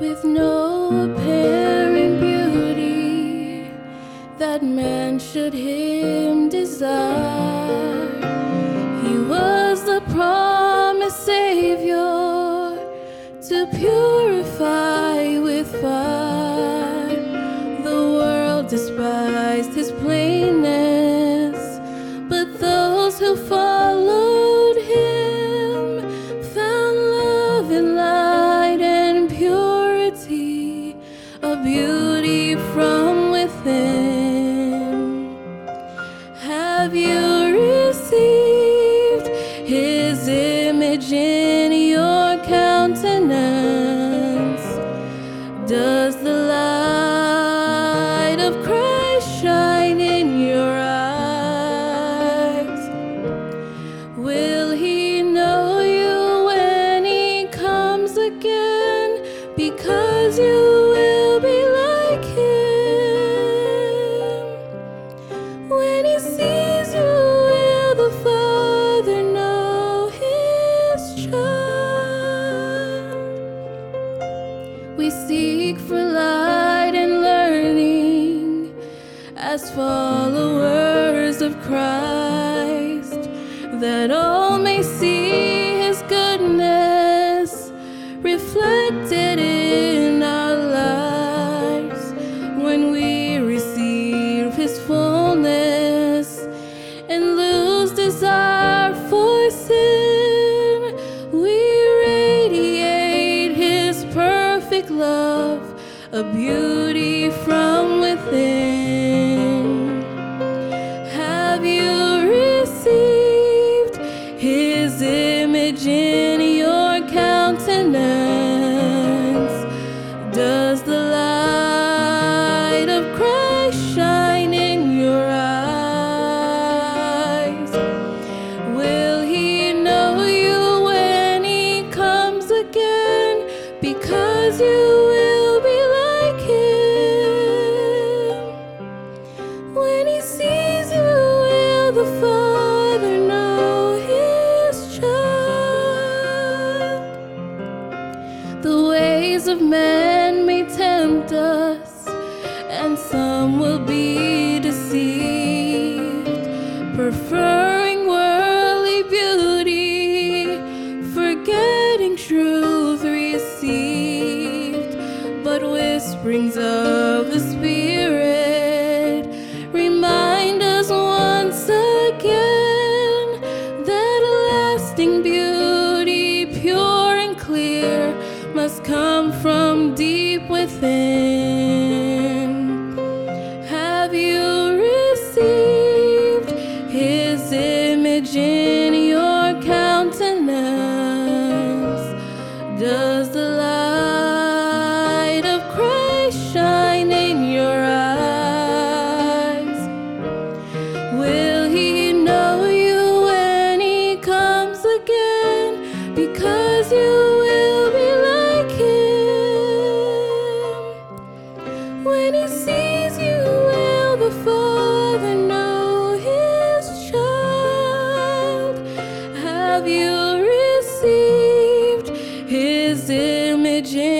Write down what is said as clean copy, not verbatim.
with no apparent beauty that man should him desire. He was the promised Savior to purify with fire. The world despised his plainness, but those who followed him found love and light and purity, a beauty from within. Have you received his image in your countenance? Does the light of Christ shine in your eyes? Will he know you when he comes again? Because you will be like him. When he sees you, will the Father know his child? We seek for light and learning as followers of Christ, that all may see his goodness reflected in our lives. When we receive his fullness and lose desire for sin, we radiate his perfect love, a beauty from within. Have you received his image in your countenance? Does the light of Christ shine in your eyes? Will he know you when he comes again? Because you will be like him. When he sees you, will the Father know of man may tempt us, and some will be deceived, preferring worldly beauty, forgetting truth received. But whisperings of the Spirit remind us once again that lasting beauty, pure and clear, must come from deep within. Have you received his image in your countenance? Does the light of Christ shine in your eyes? Will he know you when he comes again? Because you Have you received his image in